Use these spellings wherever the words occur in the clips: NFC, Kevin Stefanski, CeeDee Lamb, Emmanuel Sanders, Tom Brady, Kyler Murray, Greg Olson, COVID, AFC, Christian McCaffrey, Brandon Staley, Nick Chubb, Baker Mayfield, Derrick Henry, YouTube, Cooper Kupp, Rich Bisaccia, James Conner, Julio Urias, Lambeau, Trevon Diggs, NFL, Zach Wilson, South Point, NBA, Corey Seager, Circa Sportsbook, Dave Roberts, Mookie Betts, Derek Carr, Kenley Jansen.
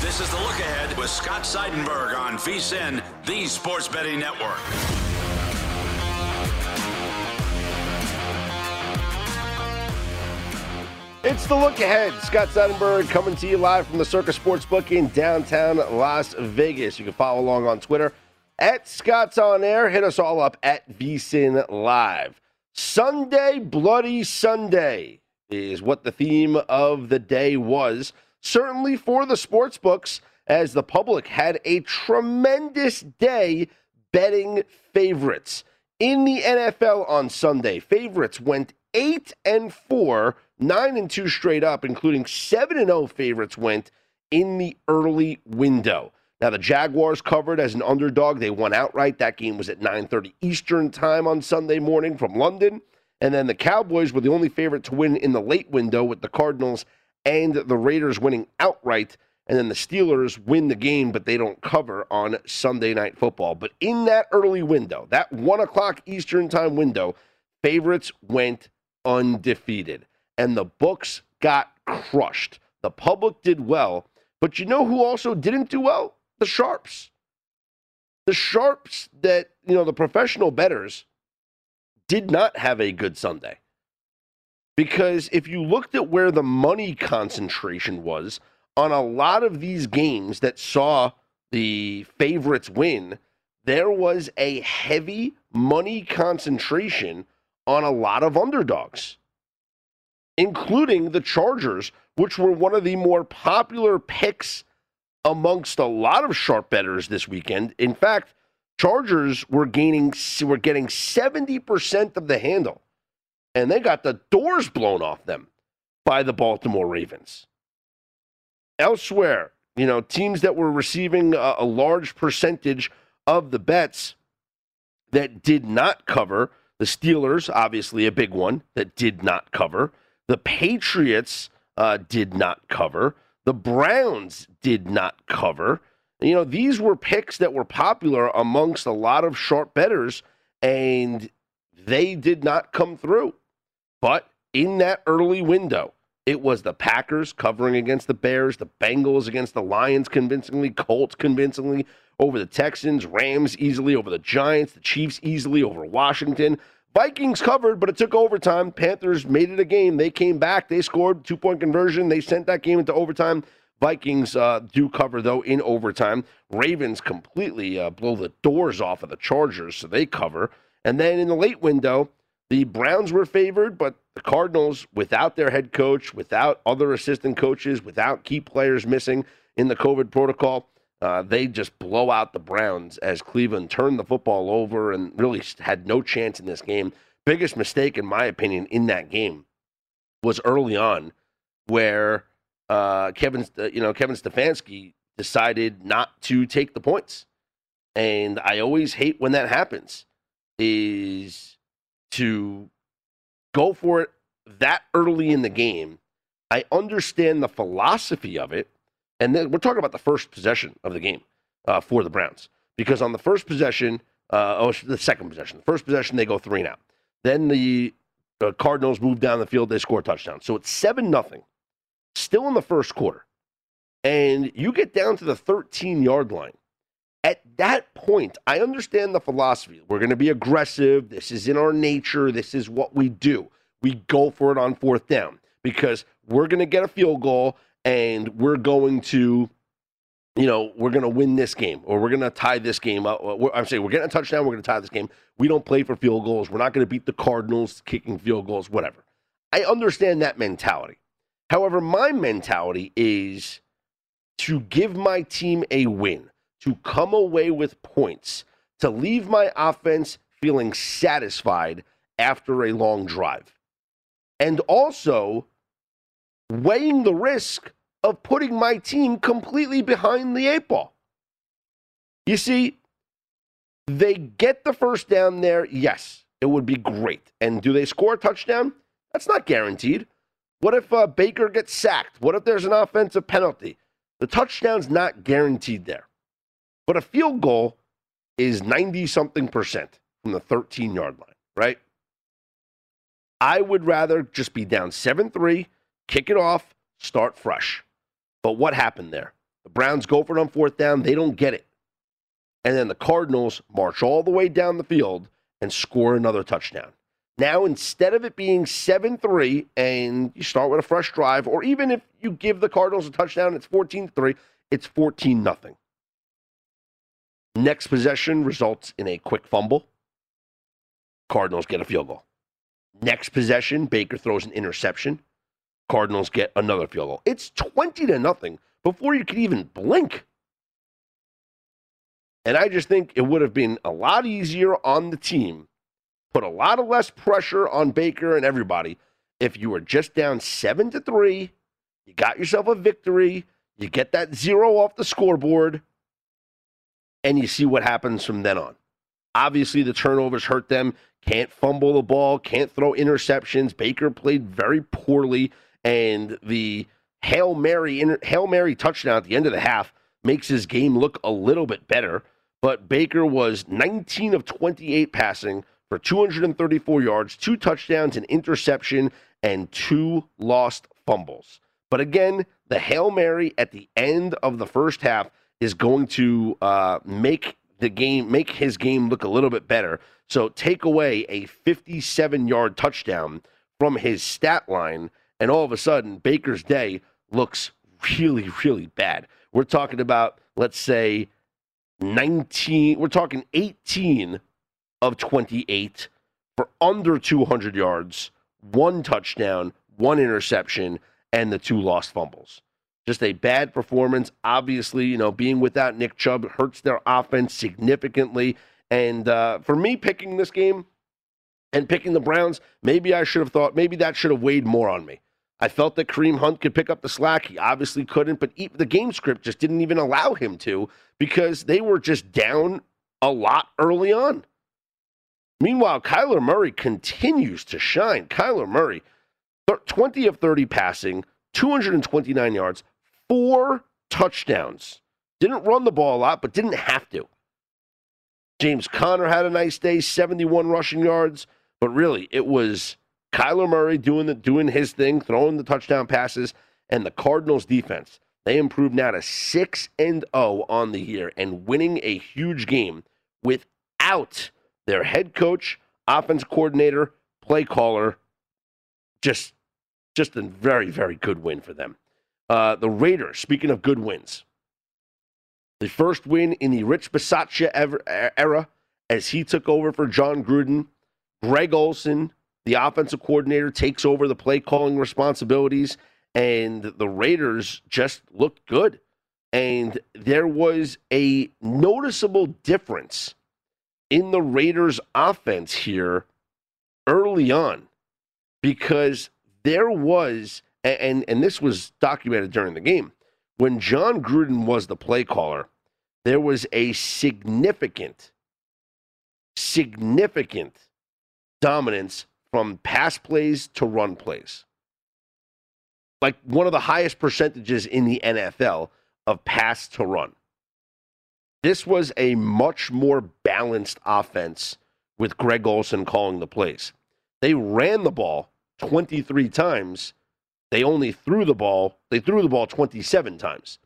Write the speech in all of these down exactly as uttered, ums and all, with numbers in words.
This is The Look Ahead with Scott Seidenberg on V S I N, the Sports Betting Network. It's The Look Ahead. Scott Seidenberg coming to you live from the Circa Sportsbook in downtown Las Vegas. You can follow along on Twitter at Scott's On Air. Hit us all up at V S I N Live. Sunday, Bloody Sunday is what the theme of the day was. Certainly for the sports books, as the public had a tremendous day betting favorites. In the N F L on Sunday, favorites went eight and four, nine and two straight up, including seven and oh favorites went in the early window. Now, the Jaguars covered as an underdog. They won outright. That game was at nine thirty Eastern time on Sunday morning from London. And then the Cowboys were the only favorite to win in the late window, with the Cardinals and the Raiders winning outright, and then the Steelers win the game, but they don't cover on Sunday Night Football. But in that early window, that one o'clock Eastern time window, favorites went undefeated, and the books got crushed. The public did well, but you know who also didn't do well? The sharps. The sharps that, you know, the professional bettors did not have a good Sunday. Because if you looked at where the money concentration was on a lot of these games that saw the favorites win, there was a heavy money concentration on a lot of underdogs, including the Chargers, which were one of the more popular picks amongst a lot of sharp bettors this weekend. In fact, Chargers were gaining, were getting seventy percent of the handle. And they got the doors blown off them by the Baltimore Ravens. Elsewhere, you know, teams that were receiving a, a large percentage of the bets that did not cover. The Steelers, obviously a big one, that did not cover. The Patriots uh, did not cover. The Browns did not cover. You know, these were picks that were popular amongst a lot of sharp bettors, and they did not come through. But in that early window, it was the Packers covering against the Bears, the Bengals against the Lions convincingly, Colts convincingly over the Texans, Rams easily over the Giants, the Chiefs easily over Washington. Vikings covered, but it took overtime. Panthers made it a game. They came back. They scored two-point conversion. They sent that game into overtime. Vikings uh, do cover, though, in overtime. Ravens completely uh, blow the doors off of the Chargers, so they cover. And then in the late window, The Browns were favored, but the Cardinals, without their head coach, without other assistant coaches, without key players missing in the COVID protocol, uh, they just blow out the Browns as Cleveland turned the football over and really had no chance in this game. Biggest mistake, in my opinion, in that game was early on where uh, Kevin, uh, you know, Kevin Stefanski decided not to take the points. And I always hate when that happens, is to go for it that early in the game. I understand the philosophy of it. And then we're talking about the first possession of the game uh, for the Browns. Because on the first possession, uh, oh, the second possession, the first possession, they go three and out. Then the uh, Cardinals move down the field. They score a touchdown. So it's seven nothing, still in the first quarter. And you get down to the thirteen-yard line. At that point, I understand the philosophy. We're going to be aggressive. This is in our nature. This is what we do. We go for it on fourth down because we're going to get a field goal and we're going to, you know, we're going to win this game or we're going to tie this game up. I'm saying we're getting a touchdown. We're going to tie this game. We don't play for field goals. We're not going to beat the Cardinals kicking field goals, whatever. I understand that mentality. However, my mentality is to give my team a win, to come away with points, to leave my offense feeling satisfied after a long drive. And also weighing the risk of putting my team completely behind the eight ball. You see, they get the first down there. Yes, it would be great. And do they score a touchdown? That's not guaranteed. What if uh, Baker gets sacked? What if there's an offensive penalty? The touchdown's not guaranteed there. But a field goal is ninety-something percent from the thirteen-yard line, right? I would rather just be down seven three, kick it off, start fresh. But what happened there? The Browns go for it on fourth down. They don't get it. And then the Cardinals march all the way down the field and score another touchdown. Now, instead of it being seven three and you start with a fresh drive, or even if you give the Cardinals a touchdown, it's fourteen to three, it's fourteen nothing. Next possession results in a quick fumble. Cardinals get a field goal. Next possession, Baker throws an interception. Cardinals get another field goal. It's twenty to nothing before you could even blink. And I just think it would have been a lot easier on the team, put a lot of less pressure on Baker and everybody if you were just down seven to three, you got yourself a victory, you get that zero off the scoreboard, and you see what happens from then on. Obviously, the turnovers hurt them. Can't fumble the ball. Can't throw interceptions. Baker played very poorly. And the Hail Mary, Hail Mary touchdown at the end of the half makes his game look a little bit better. But Baker was nineteen of twenty-eight passing for two hundred thirty-four yards, two touchdowns, an interception, and two lost fumbles. But again, the Hail Mary at the end of the first half is going to uh, make the game, make his game look a little bit better. So take away a fifty-seven-yard touchdown from his stat line, and all of a sudden, Baker's day looks really, really bad. We're talking about, let's say, nineteen, we're talking eighteen of twenty-eight for under two hundred yards, one touchdown, one interception, and the two lost fumbles. Just a bad performance. Obviously, you know, being without Nick Chubb hurts their offense significantly. And uh, for me, picking this game and picking the Browns, maybe I should have thought, maybe that should have weighed more on me. I felt that Kareem Hunt could pick up the slack. He obviously couldn't, but the game script just didn't even allow him to because they were just down a lot early on. Meanwhile, Kyler Murray continues to shine. Kyler Murray, twenty of thirty passing, two hundred twenty-nine yards, four touchdowns. Didn't run the ball a lot, but didn't have to. James Conner had a nice day, seventy-one rushing yards. But really, it was Kyler Murray doing the, doing his thing, throwing the touchdown passes, and the Cardinals' defense. They improved now to six and oh on the year and winning a huge game without their head coach, offense coordinator, play caller. Just, just a very, very good win for them. Uh, the Raiders, speaking of good wins, the first win in the Rich Bisaccia era as he took over for John Gruden. Greg Olson, The offensive coordinator takes over the play calling responsibilities, and the Raiders just looked good. And there was a noticeable difference in the Raiders' offense here early on, because there was, and, and this was documented during the game, when John Gruden was the play caller, there was a significant, significant dominance from pass plays to run plays. Like one of the highest percentages in the N F L of pass to run. This was a much more balanced offense with Greg Olson calling the plays. They ran the ball twenty-three times. They only threw the ball. They threw the ball twenty-seven times.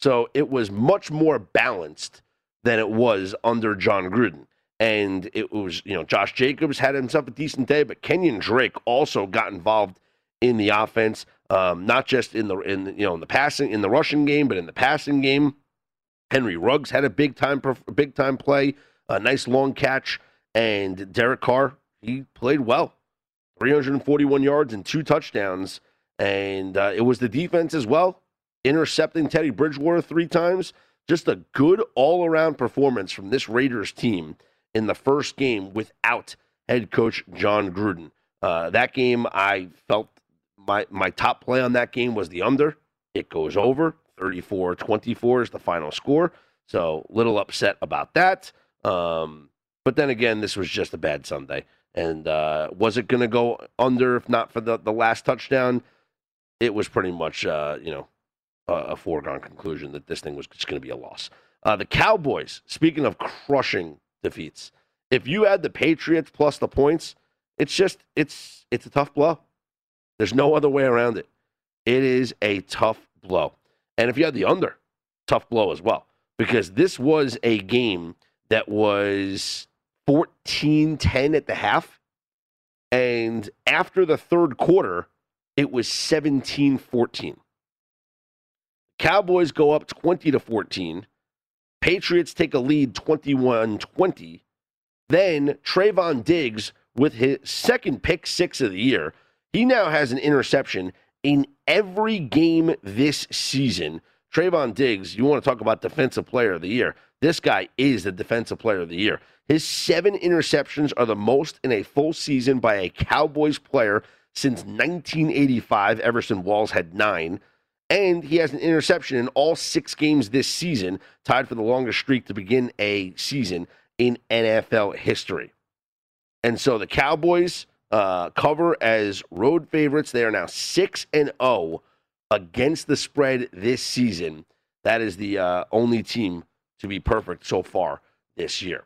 So it was much more balanced than it was under John Gruden. And it was, you know, Josh Jacobs had himself a decent day, but Kenyon Drake also got involved in the offense, um, not just in the in the, you know in the passing in the rushing game, but in the passing game. Henry Ruggs had a big-time big-time play, a nice long catch, and Derek Carr, he played well. three hundred forty-one yards and two touchdowns, and uh, it was the defense as well, intercepting Teddy Bridgewater three times. Just a good all-around performance from this Raiders team in the first game without head coach John Gruden. Uh, that game, I felt my, my top play on that game was the under. It goes over. thirty-four twenty-four is the final score, so little upset about that. Um, but then again, this was just a bad Sunday. And uh, was it going to go under if not for the, the last touchdown? It was pretty much, uh, you know, a, a foregone conclusion that this thing was just going to be a loss. Uh, the Cowboys, speaking of crushing defeats, if you add the Patriots plus the points, it's just, it's it's a tough blow. There's no other way around it. It is a tough blow. And if you had the under, tough blow as well, because this was a game that was fourteen ten at the half, and after the third quarter, it was seventeen fourteen. Cowboys go up twenty to fourteen. Patriots take a lead twenty-one twenty. Then Trevon Diggs with his second pick six of the year, he now has an interception in every game this season. Trevon Diggs, you want to talk about defensive player of the year. This guy is the defensive player of the year. His seven interceptions are the most in a full season by a Cowboys player since nineteen eighty-five. Everson Walls had nine. And he has an interception in all six games this season, tied for the longest streak to begin a season in N F L history. And so the Cowboys uh, cover as road favorites. They are now six and oh against the spread this season. That is the uh, only team to be perfect so far this year.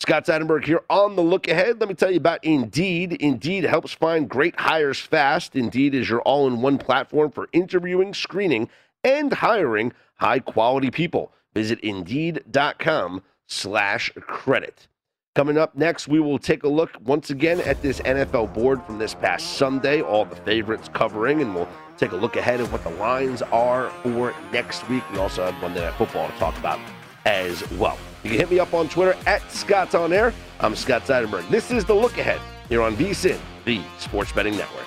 Scott Seidenberg here on the look ahead. Let me tell you about Indeed. Indeed helps find great hires fast. Indeed is your all-in-one platform for interviewing, screening, and hiring high-quality people. Visit Indeed.com slash credit. Coming up next, we will take a look once again at this N F L board from this past Sunday, all the favorites covering, and we'll take a look ahead at what the lines are for next week. We also have Monday Night Football to talk about as well. You can hit me up on Twitter at Scott's On Air. I'm Scott Seidenberg. This is The Look Ahead here on V S I N, the Sports Betting Network.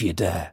if you dare.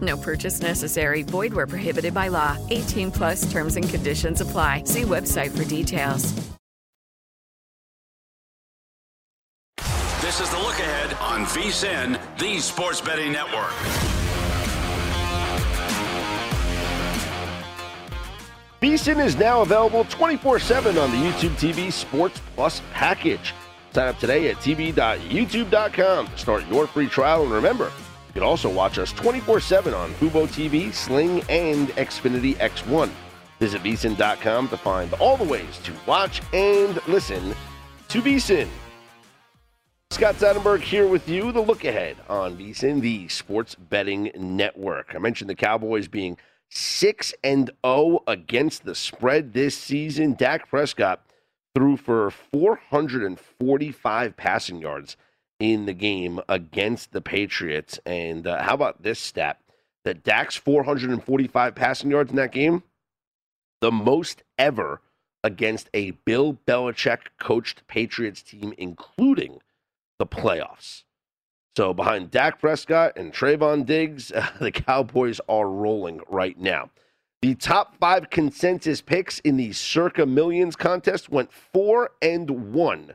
No purchase necessary. Void where prohibited by law. eighteen plus terms and conditions apply. See website for details. This is The Look Ahead on V S I N, the sports betting network. V S I N is now available twenty-four seven on the YouTube T V Sports Plus package. Sign up today at t v dot youtube dot com to start your free trial. And remember, you can also watch us twenty-four seven on Fubo T V, Sling, and Xfinity X one. Visit V S I N dot com to find all the ways to watch and listen to V S I N. Scott Seidenberg here with you, the look ahead on V S I N, the sports betting network. I mentioned the Cowboys being six and oh against the spread this season. Dak Prescott threw for four hundred forty-five passing yards in the game against the Patriots. And uh, how about this stat? That Dak's four hundred forty-five passing yards in that game, the most ever against a Bill Belichick-coached Patriots team, including the playoffs. So behind Dak Prescott and Trevon Diggs, uh, the Cowboys are rolling right now. The top five consensus picks in the Circa Millions contest went four and one,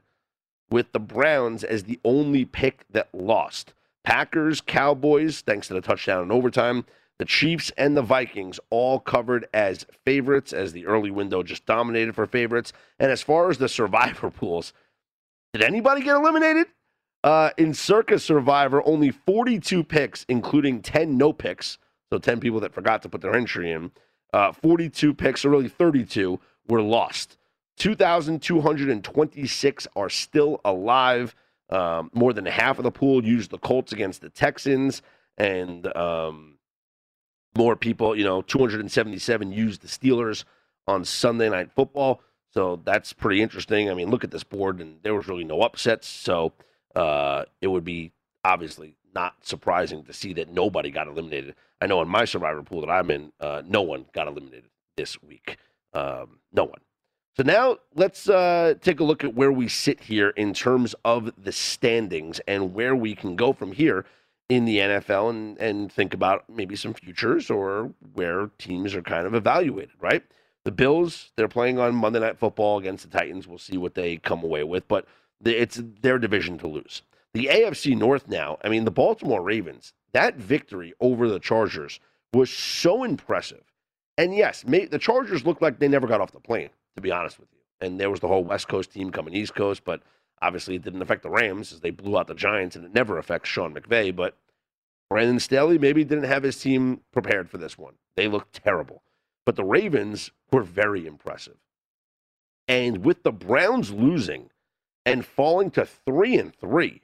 with the Browns as the only pick that lost. Packers, Cowboys, thanks to the touchdown in overtime, the Chiefs and the Vikings all covered as favorites, as the early window just dominated for favorites. And as far as the survivor pools, did anybody get eliminated? Uh, in Circa Survivor, only forty-two picks, including ten no-picks, so ten people that forgot to put their entry in, uh, forty-two picks, or really thirty-two, were lost. two thousand two hundred twenty-six are still alive. Um, more than half of the pool used the Colts against the Texans, and um, more people, you know, two hundred seventy-seven used the Steelers on Sunday Night Football. So that's pretty interesting. I mean, look at this board, and there was really no upsets. So uh, it would be obviously not surprising to see that nobody got eliminated. I know in my survivor pool that I'm in, uh, no one got eliminated this week. Um, no one. So now let's uh, take a look at where we sit here in terms of the standings and where we can go from here in the N F L and, and think about maybe some futures or where teams are kind of evaluated, right? The Bills, they're playing on Monday Night Football against the Titans. We'll see what they come away with, but it's their division to lose. The A F C North now, I mean, the Baltimore Ravens, that victory over the Chargers was so impressive. And yes, may, the Chargers looked like they never got off the plane, to be honest with you. And there was the whole West Coast team coming East Coast, but obviously it didn't affect the Rams as they blew out the Giants, and it never affects Sean McVay. But Brandon Staley maybe didn't have his team prepared for this one. They looked terrible. But the Ravens were very impressive. And with the Browns losing and falling to three and three,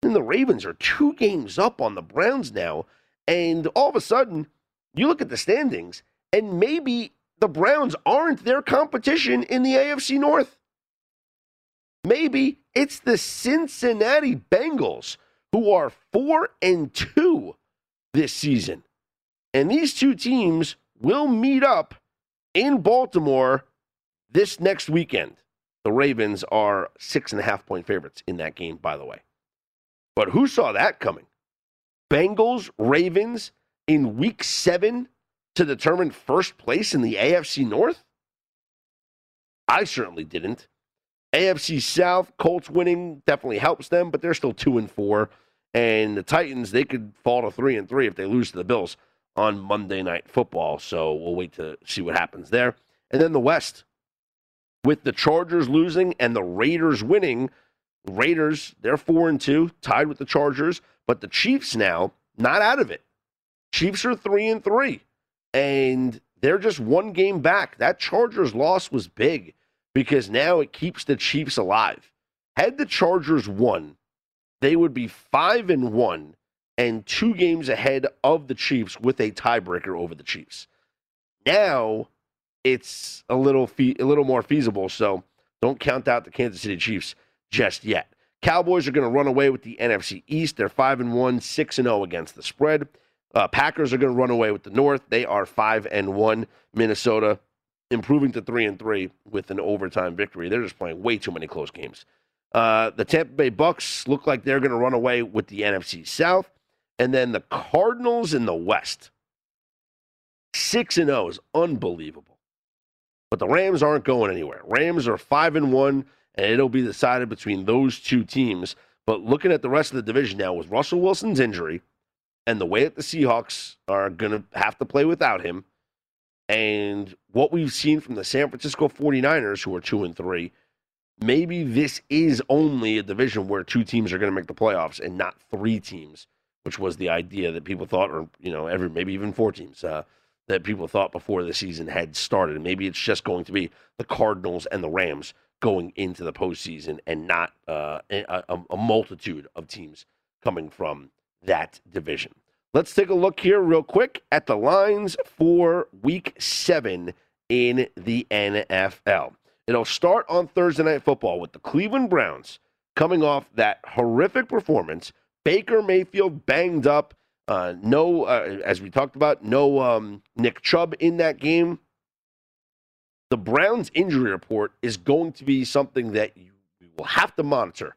then the Ravens are two games up on the Browns now. And all of a sudden, you look at the standings, and maybe the Browns aren't their competition in the A F C North. Maybe it's the Cincinnati Bengals, who are four and two this season. And these two teams will meet up in Baltimore this next weekend. The Ravens are six and a half point favorites in that game, by the way. But who saw that coming? Bengals, Ravens in week seven to determine first place in the A F C North? I certainly didn't. A F C South, Colts winning definitely helps them, but they're still two and four. And the Titans, they could fall to three and three if they lose to the Bills on Monday Night Football. So we'll wait to see what happens there. And then the West, with the Chargers losing and the Raiders winning. Raiders, they're four and two, tied with the Chargers. But the Chiefs now, not out of it. Chiefs are three and three, and they're just one game back. That Chargers loss was big because now it keeps the Chiefs alive. Had the Chargers won, they would be five and one and two games ahead of the Chiefs with a tiebreaker over the Chiefs. Now it's a little fe- a little more feasible, so don't count out the Kansas City Chiefs just yet. Cowboys are going to run away with the N F C East. They're five and one, six and zero against the spread. Uh, Packers are going to run away with the North. They are five and one. Minnesota improving to three and three with an overtime victory. They're just playing way too many close games. Uh, the Tampa Bay Bucks look like they're going to run away with the N F C South. And then the Cardinals in the West, six and oh is unbelievable. But the Rams aren't going anywhere. Rams are five and one, and it'll be decided between those two teams. But looking at the rest of the division now, with Russell Wilson's injury and the way that the Seahawks are going to have to play without him, and what we've seen from the San Francisco forty-niners, who are two and three, maybe this is only a division where two teams are going to make the playoffs and not three teams, which was the idea that people thought, or, you know, every maybe even four teams uh, that people thought before the season had started. And maybe it's just going to be the Cardinals and the Rams going into the postseason and not uh, a, a multitude of teams coming from that division. Let's take a look here real quick at the lines for week seven in the N F L. It'll start on Thursday Night Football with the Cleveland Browns coming off that horrific performance. Baker Mayfield banged up. Uh, no, uh, as we talked about, no um, Nick Chubb in that game. The Browns injury report is going to be something that you will have to monitor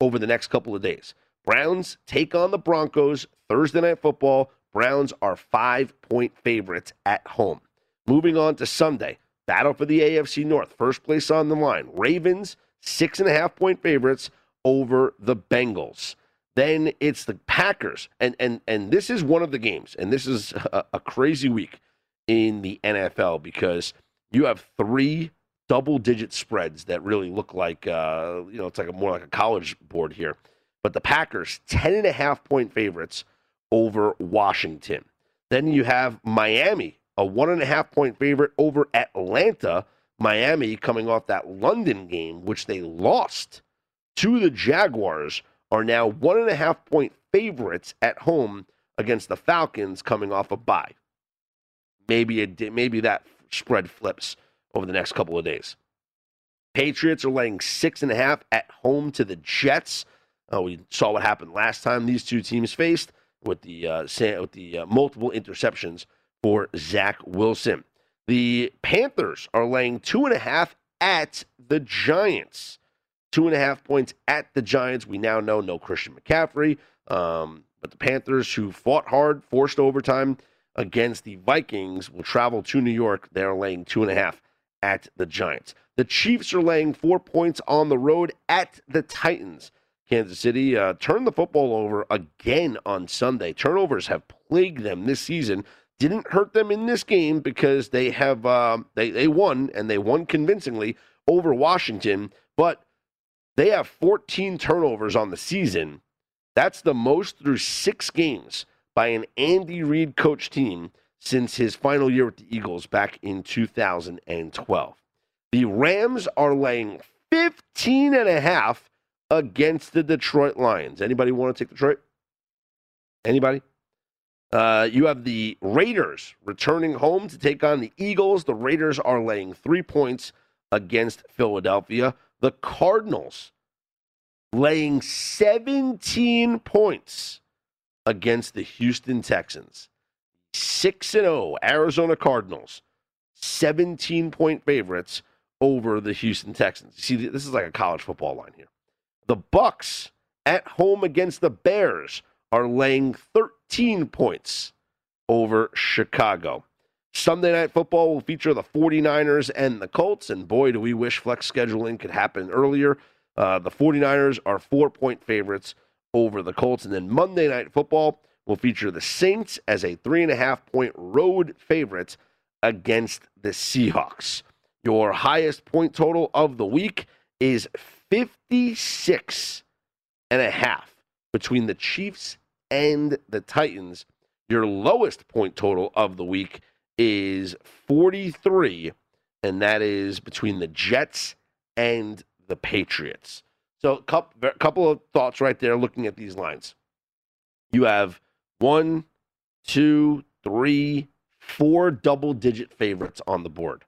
over the next couple of days. Browns take on the Broncos Thursday Night Football. Browns are five-point favorites at home. Moving on to Sunday. Battle for the A F C North, first place on the line. Ravens, six and a half point favorites over the Bengals. Then it's the Packers, and and and this is one of the games, and this is a, a crazy week in the N F L because you have three double-digit spreads that really look like uh, you know it's like a, more like a college board here. But the Packers, ten and a half point favorites over Washington. Then you have Miami, a one-and-a-half-point favorite over Atlanta. Miami coming off that London game, which they lost to the Jaguars, are now one-and-a-half-point favorites at home against the Falcons coming off a bye. Maybe it, maybe that spread flips over the next couple of days. Patriots are laying six-and-a-half at home to the Jets. Uh, we saw what happened last time these two teams faced with the, uh, with the uh, multiple interceptions for Zach Wilson. The Panthers are laying two and a half at the Giants. Two and a half points at the Giants. We now know no Christian McCaffrey. Um, but the Panthers, who fought hard, forced overtime against the Vikings, will travel to New York. They're laying two and a half at the Giants. The Chiefs are laying four points on the road at the Titans. Kansas City uh, turned the football over again on Sunday. Turnovers have plagued them this season. Didn't hurt them in this game because they have um, they they won, and they won convincingly over Washington. But they have fourteen turnovers on the season. That's the most through six games by an Andy Reid coach team since his final year with the Eagles back in two thousand twelve. The Rams are laying fifteen and a half against the Detroit Lions. Anybody want to take Detroit? Anybody? Uh, you have the Raiders returning home to take on the Eagles. The Raiders are laying three points against Philadelphia. The Cardinals laying seventeen points against the Houston Texans. six and oh Arizona Cardinals, seventeen-point favorites over the Houston Texans. You see, this is like a college football line here. The Bucks at home against the Bears are laying thirteen points over Chicago. Sunday Night Football will feature the forty-niners and the Colts, and boy, do we wish flex scheduling could happen earlier. Uh, the forty-niners are four-point favorites over the Colts. And then Monday Night Football will feature the Saints as a three and a half point road favorites against the Seahawks. Your highest point total of the week is fifty-six and a half between the Chiefs and the Titans. Your lowest point total of the week is forty-three, and that is between the Jets and the Patriots. So a couple of thoughts right there looking at these lines. You have one, two, three, four double-digit favorites on the board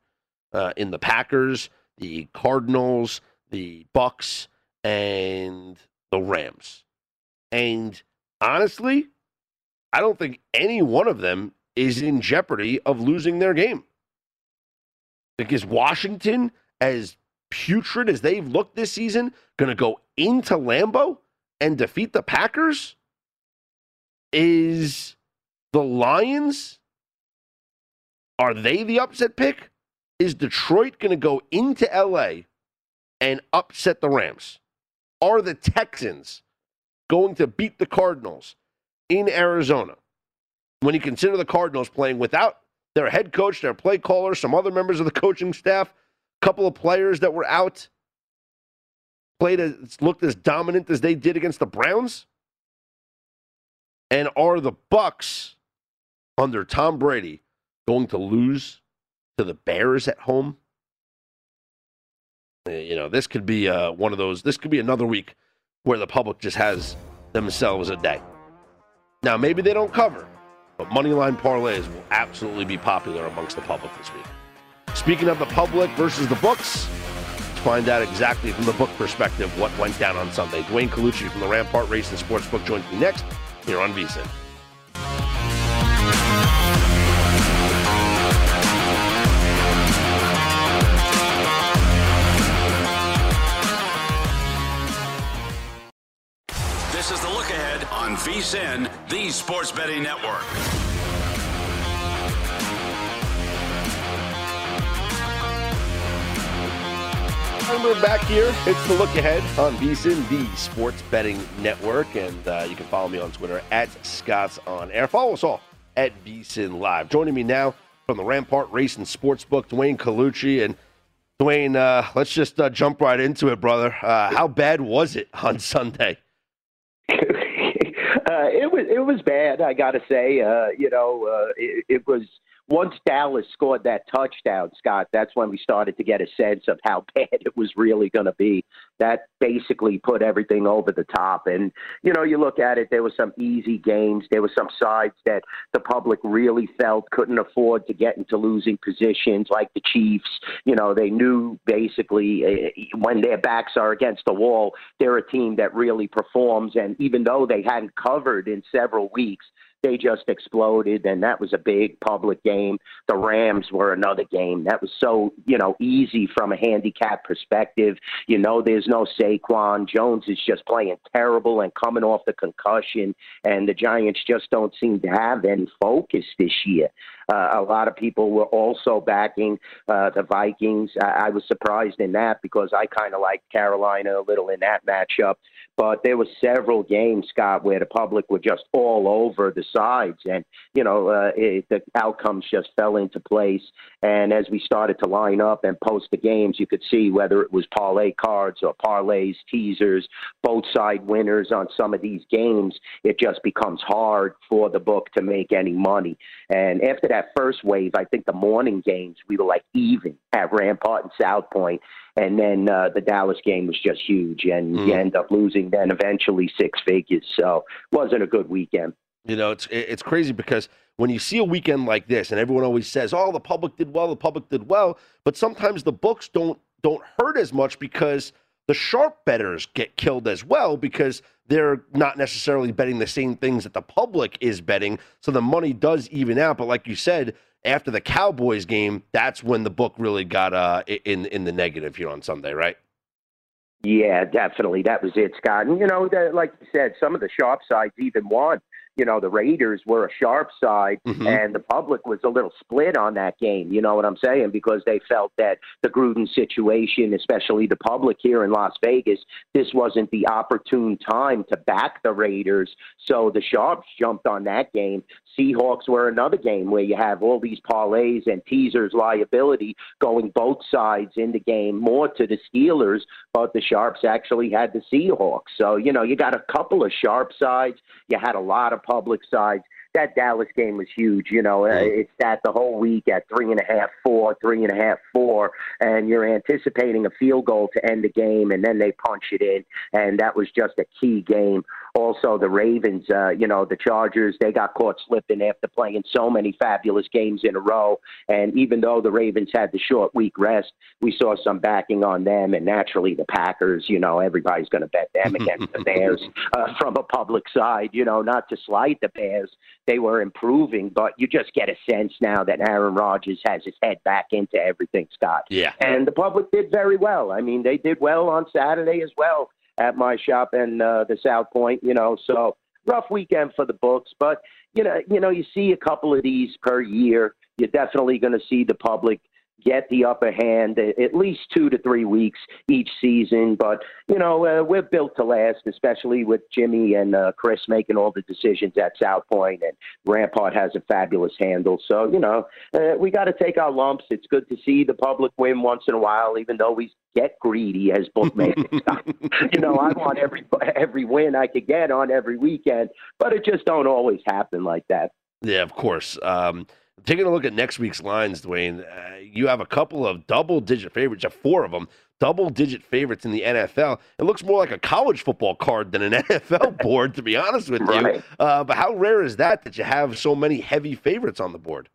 uh, in the Packers, the Cardinals, the Bucks, and the Rams. And honestly, I don't think any one of them is in jeopardy of losing their game. Because Washington, as putrid as they've looked this season, going to go into Lambeau and defeat the Packers? Is the Lions, are they the upset pick? Is Detroit going to go into L A and upset the Rams? Are the Texans going to beat the Cardinals in Arizona? When you consider the Cardinals playing without their head coach, their play caller, some other members of the coaching staff, a couple of players that were out, played as, looked as dominant as they did against the Browns. And are the Bucks under Tom Brady going to lose to the Bears at home? You know, this could be uh, one of those, this could be another week where the public just has themselves a day. Now, maybe they don't cover, but moneyline parlays will absolutely be popular amongst the public this week. Speaking of the public versus the books, let's find out exactly from the book perspective what went down on Sunday. Dwayne Colucci from the Rampart Racing and Sportsbook joins me next here on V S I N. This is the look ahead on V S I N, the Sports Betting Network. We're back here. It's the look ahead on V S I N, the Sports Betting Network, and uh, you can follow me on Twitter at Scott's on Air. Follow us all at V S I N Live. Joining me now from the Rampart Race and Sportsbook, Dwayne Colucci. And Dwayne, uh, let's just uh, jump right into it, brother. Uh, how bad was it on Sunday? uh, it was it was bad. I gotta say, uh, you know, uh, it, it was. Once Dallas scored that touchdown, Scott, that's when we started to get a sense of how bad it was really going to be. That basically put everything over the top. And, you know, you look at it, there were some easy games. There were some sides that the public really felt couldn't afford to get into losing positions, like the Chiefs. You know, they knew basically uh, when their backs are against the wall, they're a team that really performs. And even though they hadn't covered in several weeks, they just exploded, and that was a big public game. The Rams were another game. That was so, you know, easy from a handicap perspective. You know, there's no Saquon. Jones is just playing terrible and coming off the concussion, and the Giants just don't seem to have any focus this year. Uh, a lot of people were also backing uh, the Vikings. I, I was surprised in that because I kind of liked Carolina a little in that matchup. But there were several games, Scott, where the public were just all over the sides. And, you know, uh, it, the outcomes just fell into place. And as we started to line up and post the games, you could see whether it was parlay cards or parlays, teasers, both side winners on some of these games, it just becomes hard for the book to make any money. And after that first wave, I think the morning games, we were like even at Rampart and South Point. And then uh, the Dallas game was just huge, and mm. you end up losing then eventually six figures. So it wasn't a good weekend. You know, it's it's crazy because when you see a weekend like this, and everyone always says, oh, the public did well, the public did well, but sometimes the books don't don't hurt as much because the sharp bettors get killed as well because they're not necessarily betting the same things that the public is betting, so the money does even out. But like you said, after the Cowboys game, that's when the book really got uh, in in the negative here on Sunday, right? Yeah, definitely. That was it, Scott. And, you know, that, like you said, some of the sharp sides even won. you know, the Raiders were a sharp side, mm-hmm. and the public was a little split on that game, you know what I'm saying, because they felt that the Gruden situation, especially the public here in Las Vegas, this wasn't the opportune time to back the Raiders, so the sharps jumped on that game. Seahawks were another game where you have all these parlays and teasers liability going both sides in the game, more to the Steelers, but the sharps actually had the Seahawks. So, you know, you got a couple of sharp sides. You had a lot of public sides. That Dallas game was huge. You know, it's that the whole week at three and a half, four, three and a half, four, and you're anticipating a field goal to end the game, and then they punch it in, and that was just a key game. Also, the Ravens, uh, you know, the Chargers, they got caught slipping after playing so many fabulous games in a row, and even though the Ravens had the short week rest, we saw some backing on them, and naturally the Packers, you know, everybody's going to bet them against the Bears uh, from a public side, you know, not to slight the Bears. They were improving, but you just get a sense now that Aaron Rodgers has his head back into everything, Scott. Yeah. And the public did very well. I mean, they did well on Saturday as well at my shop and uh, the South Point, you know, so rough weekend for the books. But, you know, you know, you see a couple of these per year. You're definitely going to see the public get the upper hand at least two to three weeks each season. But, you know, uh, we're built to last, especially with Jimmy and uh, Chris making all the decisions at South Point, and Rampart has a fabulous handle. So, you know, uh, we got to take our lumps. It's good to see the public win once in a while, even though we get greedy as bookmakers. You know, I want every, every win I could get on every weekend, but it just don't always happen like that. Yeah, of course. Um, Taking a look at next week's lines, Dwayne, uh, you have a couple of double-digit favorites, you have four of them, double-digit favorites in the N F L. It looks more like a college football card than an N F L board, to be honest with right. you. Uh, but how rare is that that you have so many heavy favorites on the board?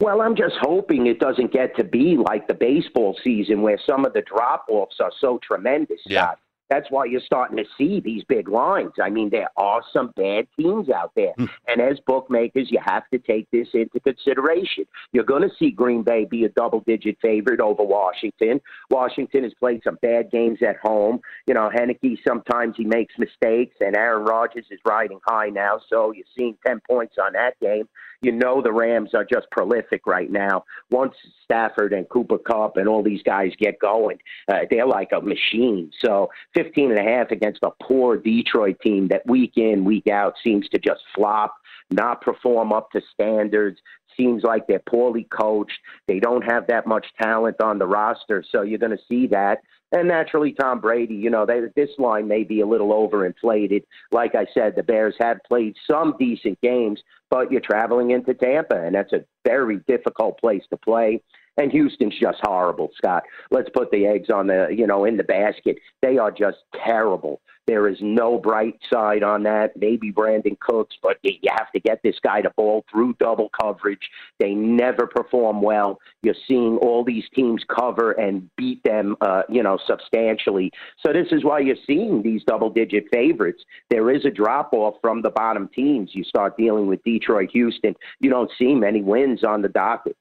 Well, I'm just hoping it doesn't get to be like the baseball season where some of the drop-offs are so tremendous, yeah. Scott. That's why you're starting to see these big lines. I mean, there are some bad teams out there. And as bookmakers, you have to take this into consideration. You're going to see Green Bay be a double-digit favorite over Washington. Washington has played some bad games at home. You know, Heineke, sometimes he makes mistakes, and Aaron Rodgers is riding high now, so you're seeing ten points on that game. You know the Rams are just prolific right now. Once Stafford and Cooper Kupp and all these guys get going, uh, they're like a machine. So fifteen and a half against a poor Detroit team that week in, week out seems to just flop, not perform up to standards. Seems like they're poorly coached. They don't have that much talent on the roster, so you're going to see that. And naturally, Tom Brady, you know, they, this line may be a little overinflated. Like I said, the Bears have played some decent games, but you're traveling into Tampa, and that's a very difficult place to play. And Houston's just horrible, Scott. Let's put the eggs on the, you know, in the basket. They are just terrible. There is no bright side on that. Maybe Brandon Cooks, but you have to get this guy to ball through double coverage. They never perform well. You're seeing all these teams cover and beat them, uh, you know, substantially. So this is why you're seeing these double-digit favorites. There is a drop-off from the bottom teams. You start dealing with Detroit, Houston. You don't see many wins on the docket.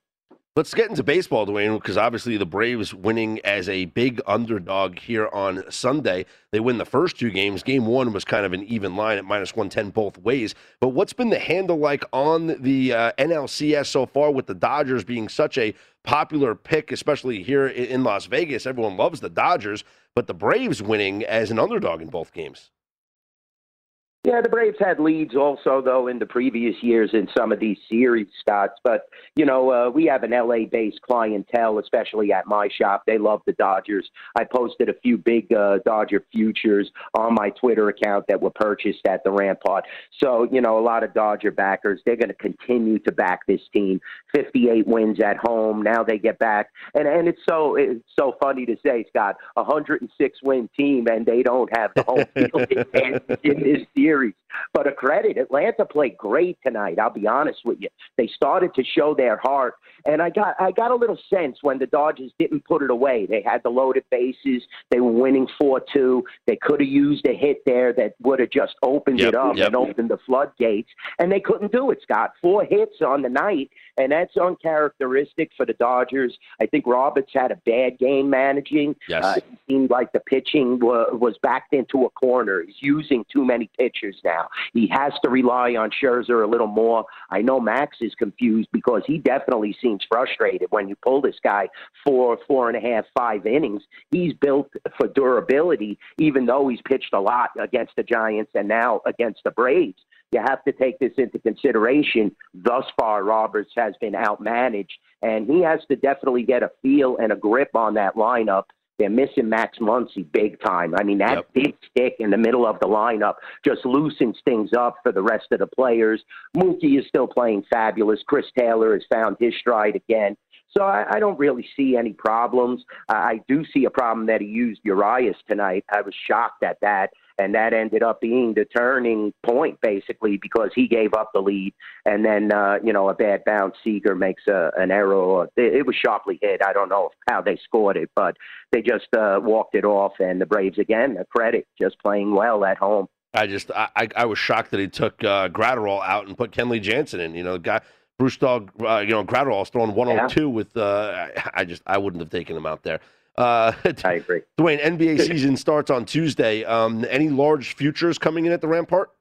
Let's get into baseball, Dwayne, because obviously the Braves winning as a big underdog here on Sunday. They win the first two games. Game one was kind of an even line at minus one ten both ways. But what's been the handle like on the uh, N L C S so far, with the Dodgers being such a popular pick, especially here in Las Vegas? Everyone loves the Dodgers, but the Braves winning as an underdog in both games. Yeah, the Braves had leads also, though, in the previous years in some of these series, Scott. But, you know, uh, we have an L A-based clientele, especially at my shop. They love the Dodgers. I posted a few big uh, Dodger futures on my Twitter account that were purchased at the Rampart. So, you know, a lot of Dodger backers, they're going to continue to back this team. fifty-eight wins at home. Now they get back. And and it's so it's so funny to say, Scott, a one hundred six win team, and they don't have the home field advantage in this year. But a credit, Atlanta played great tonight. I'll be honest with you. They started to show their heart, and I got I got a little sense when the Dodgers didn't put it away. They had the loaded bases. They were winning four two. They could have used a hit there that would have just opened yep, it up yep. and opened the floodgates, and they couldn't do it, Scott. Four hits on the night, and that's uncharacteristic for the Dodgers. I think Roberts had a bad game managing. Yes. Uh, it seemed like the pitching was, was backed into a corner. He's using too many pitchers now. now. He has to rely on Scherzer a little more. I know Max is confused because he definitely seems frustrated when you pull this guy four, four and a half, five innings. He's built for durability, even though he's pitched a lot against the Giants and now against the Braves. You have to take this into consideration. Thus far, Roberts has been outmanaged, and he has to definitely get a feel and a grip on that lineup. They're missing Max Muncy big time. I mean, that yep. big stick in the middle of the lineup just loosens things up for the rest of the players. Mookie is still playing fabulous. Chris Taylor has found his stride again. So I, I don't really see any problems. Uh, I do see a problem that he used Urias tonight. I was shocked at that. And that ended up being the turning point, basically, because he gave up the lead. And then, uh, you know, a bad bounce. Seager makes a, an error. It, it was sharply hit. I don't know how they scored it, but they just uh, walked it off. And the Braves, again, a credit, just playing well at home. I just I, I was shocked that he took uh, Gratterall out and put Kenley Jansen in. You know, the guy, Bruce Dahl, uh, you know, Gratterall's throwing one oh two yeah. with uh, – I just – I wouldn't have taken him out there. Uh, I agree. Dwayne, N B A season starts on Tuesday. Um, any large futures coming in at the Rampart?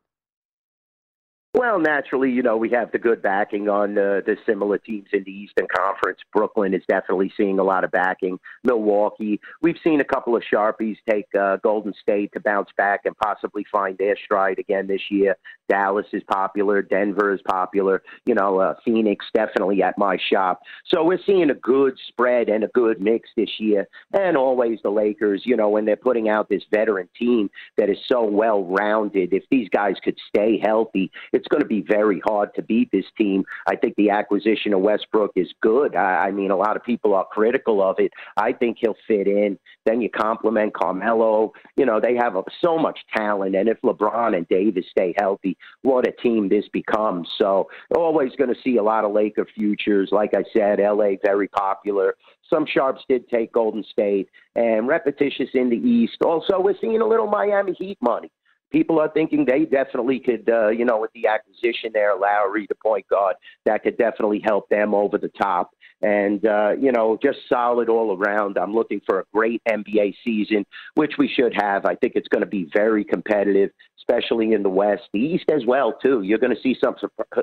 Well, naturally, you know, we have the good backing on uh, the similar teams in the Eastern Conference. Brooklyn is definitely seeing a lot of backing. Milwaukee, we've seen a couple of Sharpies take uh, Golden State to bounce back and possibly find their stride again this year. Dallas is popular. Denver is popular. You know, uh, Phoenix definitely at my shop. So we're seeing a good spread and a good mix this year. And always the Lakers, you know, when they're putting out this veteran team that is so well-rounded, if these guys could stay healthy, it's It's going to be very hard to beat this team. I think the acquisition of Westbrook is good. I, I mean, a lot of people are critical of it. I think he'll fit in. Then you compliment Carmelo. You know, they have a, so much talent. And if LeBron and Davis stay healthy, what a team this becomes. So always going to see a lot of Laker futures. Like I said, L A very popular. Some sharps did take Golden State and repetitious in the East. Also, we're seeing a little Miami Heat money. People are thinking they definitely could, uh, you know, with the acquisition there, Lowry, the point guard, that could definitely help them over the top. And, uh, you know, just solid all around. I'm looking for a great N B A season, which we should have. I think it's going to be very competitive, especially in the West. The East as well, too. You're going to see some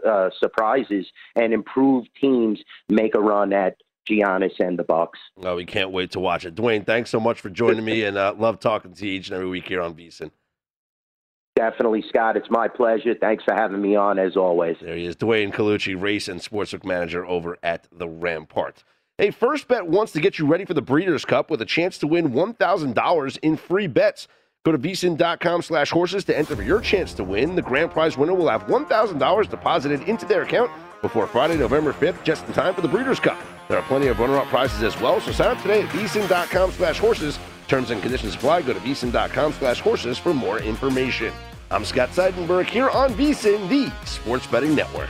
uh, surprises and improved teams make a run at Giannis and the Bucks. Oh, we can't wait to watch it. Dwayne, thanks so much for joining me, and uh, love talking to you each and every week here on V S I N. Definitely, Scott. It's my pleasure. Thanks for having me on, as always. There he is, Dwayne Colucci, race and sportsbook manager over at the Rampart. Hey, First Bet wants to get you ready for the Breeders' Cup with a chance to win one thousand dollars in free bets. Go to vsin.com slash horses to enter for your chance to win. The grand prize winner will have one thousand dollars deposited into their account before Friday, November fifth, just in time for the Breeders' Cup. There are plenty of runner-up prizes as well, so sign up today at vsin.com slash horses. Terms and conditions apply. Go to vsin.com slash horses for more information. I'm Scott Seidenberg here on V S I N, the Sports Betting Network.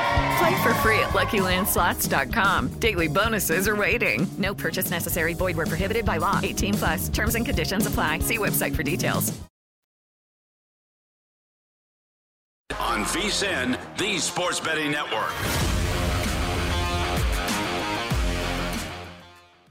Play for free at Lucky Land Slots dot com. Daily bonuses are waiting. No purchase necessary. Void where prohibited by law. eighteen plus. Terms and conditions apply. See website for details. On V S I N, the Sports Betting Network.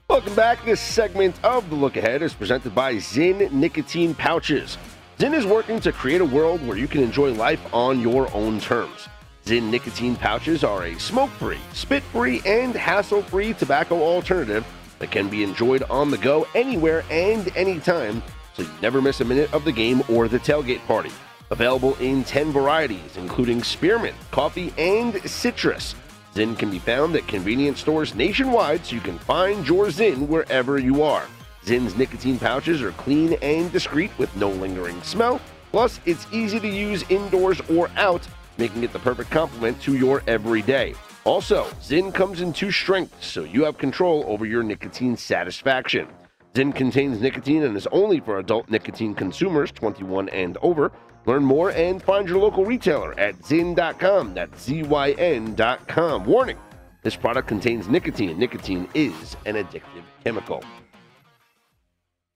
Welcome back. This segment of The Look Ahead is presented by Zyn Nicotine Pouches. Zyn is working to create a world where you can enjoy life on your own terms. Zyn nicotine pouches are a smoke-free, spit-free, and hassle-free tobacco alternative that can be enjoyed on the go anywhere and anytime, so you never miss a minute of the game or the tailgate party. Available in ten varieties, including spearmint, coffee, and citrus. Zyn can be found at convenience stores nationwide, so you can find your Zyn wherever you are. Zyn's nicotine pouches are clean and discreet with no lingering smell, plus it's easy to use indoors or out, making it the perfect complement to your everyday. Also, Zyn comes in two strengths, so you have control over your nicotine satisfaction. Zyn contains nicotine and is only for adult nicotine consumers twenty-one and over. Learn more and find your local retailer at zyn dot com. That's Z Y N dot com. Warning, this product contains nicotine. Nicotine is an addictive chemical.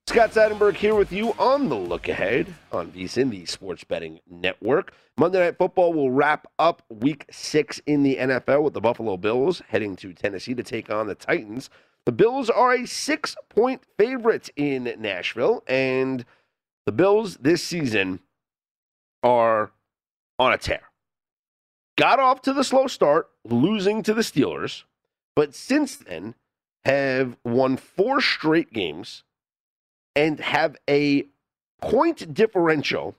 Scott Seidenberg here with you on The Look Ahead on V S I N, the Sports Betting Network. Monday Night Football will wrap up week six in the N F L with the Buffalo Bills heading to Tennessee to take on the Titans. The Bills are a six-point favorite in Nashville, and the Bills this season are on a tear. Got off to the slow start, losing to the Steelers, but since then have won four straight games and have a point differential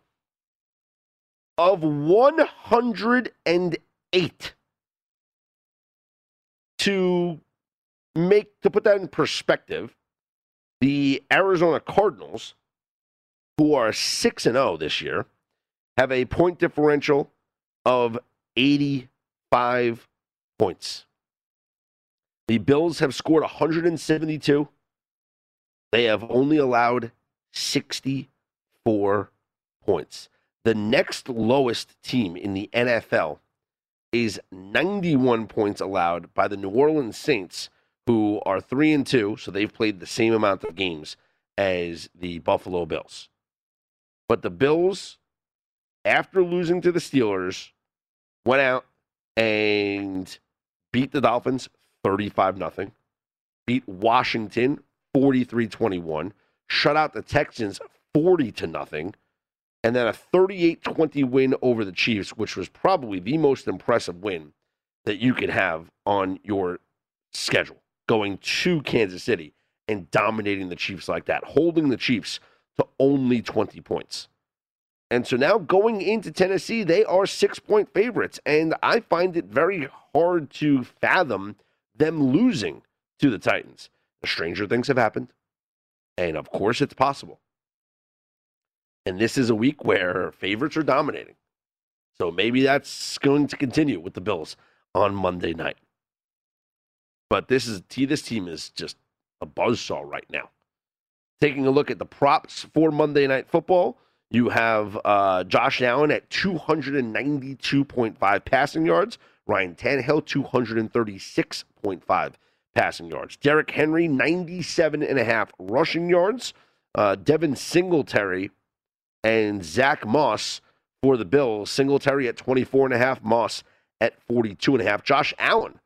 of one hundred eight. To make to put that in perspective, the Arizona Cardinals, who are six and oh this year, have a point differential of eighty-five points. The Bills have scored one hundred seventy-two. They have only allowed sixty-four points. The next lowest team in the N F L is ninety-one points allowed by the New Orleans Saints, who are three and two, so they've played the same amount of games as the Buffalo Bills. But the Bills, after losing to the Steelers, went out and beat the Dolphins thirty-five nothing, beat Washington forty-three twenty-one, shut out the Texans forty to nothing, and then a thirty-eight twenty win over the Chiefs, which was probably the most impressive win that you could have on your schedule, going to Kansas City and dominating the Chiefs like that, holding the Chiefs to only twenty points. And so now going into Tennessee, they are six-point favorites, and I find it very hard to fathom them losing to the Titans. Stranger things have happened, and of course it's possible. And this is a week where favorites are dominating. So maybe that's going to continue with the Bills on Monday night. But this is this team is just a buzzsaw right now. Taking a look at the props for Monday Night Football, you have uh, Josh Allen at two hundred ninety-two point five passing yards, Ryan Tannehill two hundred thirty-six point five. passing yards. Derrick Henry, ninety-seven and a half rushing yards. Uh, Devin Singletary and Zach Moss for the Bills. Singletary at twenty-four and a half, Moss at forty-two and a half. Josh Allen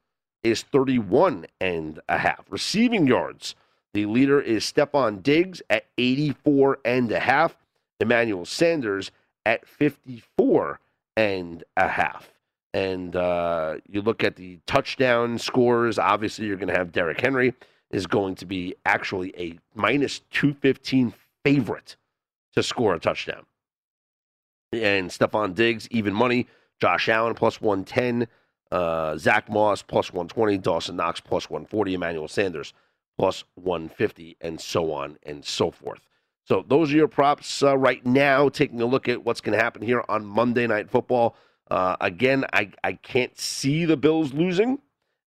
is thirty-one and a half. Receiving yards, The leader is Stephon Diggs at eighty-four and a half. Emmanuel Sanders at fifty-four and a half. And uh, you look at the touchdown scores. Obviously, you're going to have Derrick Henry is going to be actually a minus two fifteen favorite to score a touchdown. And Stephon Diggs, even money. Josh Allen, plus one ten. Uh, Zach Moss, plus one twenty. Dawson Knox, plus one forty. Emmanuel Sanders, plus one fifty. And so on and so forth. So those are your props uh, right now. Taking a look at what's going to happen here on Monday Night Football. Uh, again, I, I can't see the Bills losing.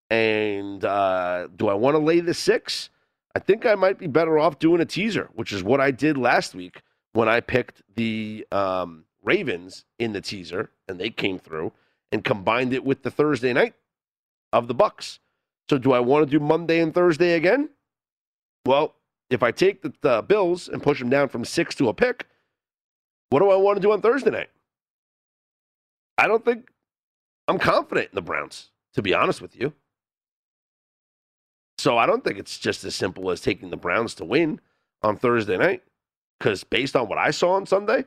And uh, do I want to lay the six? I think I might be better off doing a teaser, which is what I did last week when I picked the um, Ravens in the teaser, and they came through, and combined it with the Thursday night of the Bucs. So do I want to do Monday and Thursday again? Well, if I take the, the Bills and push them down from six to a pick, what do I want to do on Thursday night? I don't think I'm confident in the Browns, to be honest with you. So I don't think it's just as simple as taking the Browns to win on Thursday night, because based on what I saw on Sunday,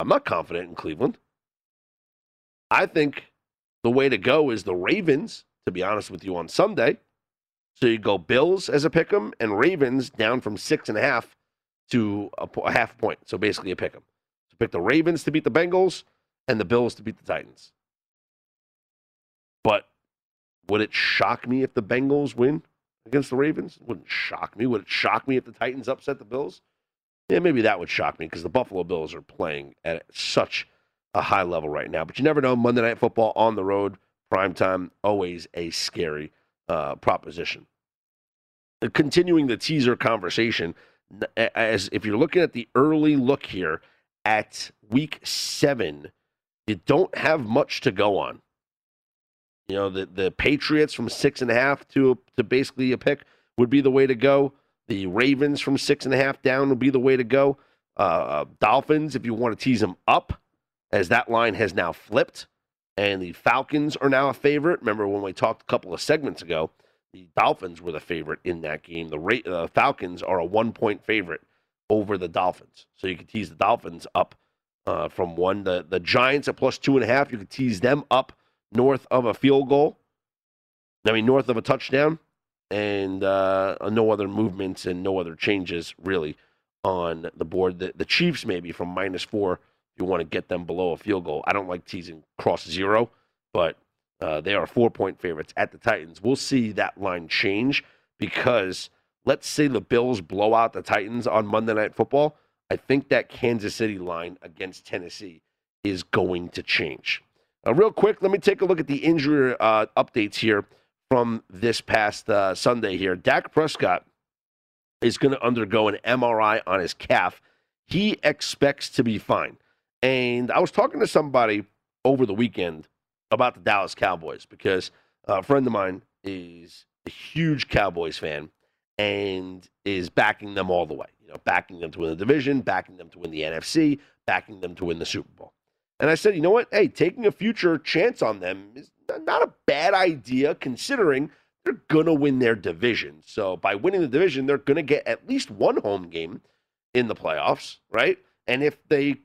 I'm not confident in Cleveland. I think the way to go is the Ravens, to be honest with you, on Sunday. So you go Bills as a pick'em and Ravens down from six and a half to a, po- a half point. So basically a pick'em. So pick the Ravens to beat the Bengals and the Bills to beat the Titans. But would it shock me if the Bengals win against the Ravens? It wouldn't shock me. Would it shock me if the Titans upset the Bills? Yeah, maybe that would shock me because the Buffalo Bills are playing at such a high level right now. But you never know. Monday Night Football on the road, primetime, always a scary uh, proposition. Continuing the teaser conversation, as if you're looking at the early look here at week seven, you don't have much to go on. You know, the, the Patriots from six and a half to, to basically a pick would be the way to go. The Ravens from six and a half down would be the way to go. Uh, Dolphins, if you want to tease them up, as that line has now flipped. And the Falcons are now a favorite. Remember when we talked a couple of segments ago, the Dolphins were the favorite in that game. The Ra- uh, Falcons are a one-point favorite over the Dolphins. So you could tease the Dolphins up uh, from one. The, the Giants at plus two and a half, you could tease them up north of a field goal. I mean, north of a touchdown. And uh, no other movements and no other changes, really, on the board. The, the Chiefs maybe from minus four. You want to get them below a field goal. I don't like teasing cross zero, but uh, they are four-point favorites at the Titans. We'll see that line change because let's say the Bills blow out the Titans on Monday Night Football. I think that Kansas City line against Tennessee is going to change. Uh, real quick, let me take a look at the injury uh, updates here from this past uh, Sunday here. Dak Prescott is going to undergo an M R I on his calf. He expects to be fine. And I was talking to somebody over the weekend about the Dallas Cowboys because a friend of mine is a huge Cowboys fan and is backing them all the way, you know, backing them to win the division, backing them to win the N F C, backing them to win the Super Bowl. And I said, you know what? Hey, taking a future chance on them is not a bad idea considering they're going to win their division. So by winning the division, they're going to get at least one home game in the playoffs, right? And if they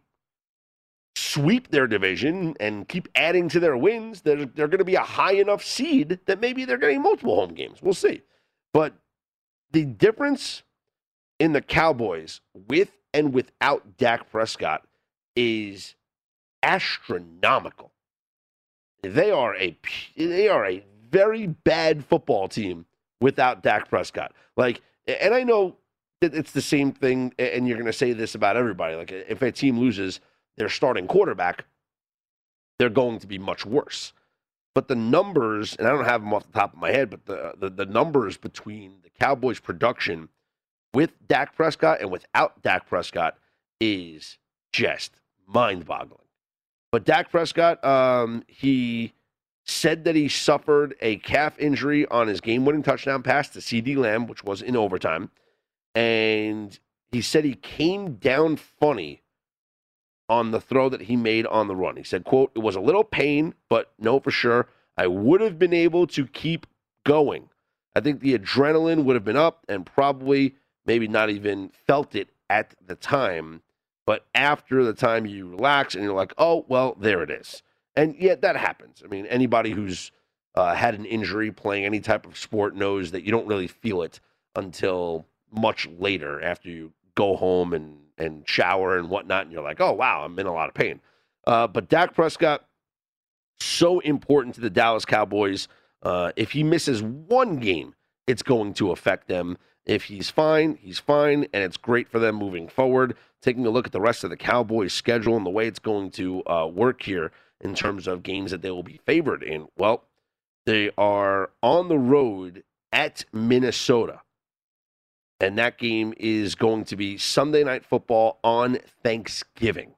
sweep their division and keep adding to their wins, they're, they're going to be a high enough seed that maybe they're getting multiple home games. We'll see. But the difference in the Cowboys with and without Dak Prescott is astronomical. They are a, they are a very bad football team without Dak Prescott. Like, and I know that it's the same thing, and you're going to say this about everybody. Like, if a team loses their starting quarterback, they're going to be much worse. But the numbers, and I don't have them off the top of my head, but the, the, the numbers between the Cowboys' production with Dak Prescott and without Dak Prescott is just mind-boggling. But Dak Prescott, um, he said that he suffered a calf injury on his game-winning touchdown pass to CeeDee Lamb, which was in overtime. And he said he came down funny on the throw that he made on the run. He said, quote, it was a little pain, but no, for sure. I would have been able to keep going. I think the adrenaline would have been up and probably maybe not even felt it at the time. But after the time you relax and you're like, oh, well, there it is. And yet yeah, that happens. I mean, anybody who's uh, had an injury playing any type of sport knows that you don't really feel it until much later after you go home and, and shower and whatnot. And you're like, oh, wow, I'm in a lot of pain. Uh, but Dak Prescott, so important to the Dallas Cowboys. Uh, if he misses one game, it's going to affect them. If he's fine, he's fine, and it's great for them moving forward. Taking a look at the rest of the Cowboys' schedule and the way it's going to uh, work here in terms of games that they will be favored in, well, they are on the road at Minnesota, and that game is going to be Sunday Night Football on Thanksgiving.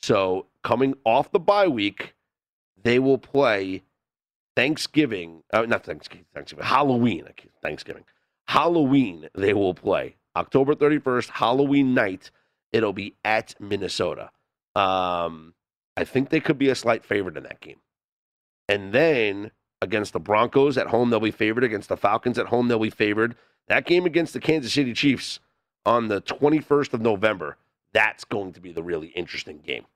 So coming off the bye week, they will play Thanksgiving, uh, not Thanksgiving, Thanksgiving, Halloween, Thanksgiving. Halloween, they will play October thirty-first, Halloween night. It'll be at Minnesota. Um, I think they could be a slight favorite in that game. And then against the Broncos at home, they'll be favored. Against the Falcons at home, they'll be favored. That game against the Kansas City Chiefs on the twenty-first of November, that's going to be the really interesting game.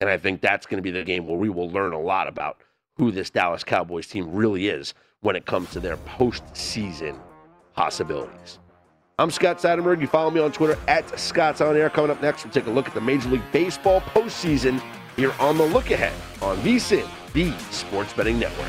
And I think that's going to be the game where we will learn a lot about who this Dallas Cowboys team really is when it comes to their postseason possibilities. I'm Scott Seidenberg. You follow me on Twitter at ScottsOnAir. Coming up next, we'll take a look at the Major League Baseball postseason here on The Look Ahead on V S I N, the Sports Betting Network.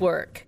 Work.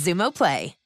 Xumo Play.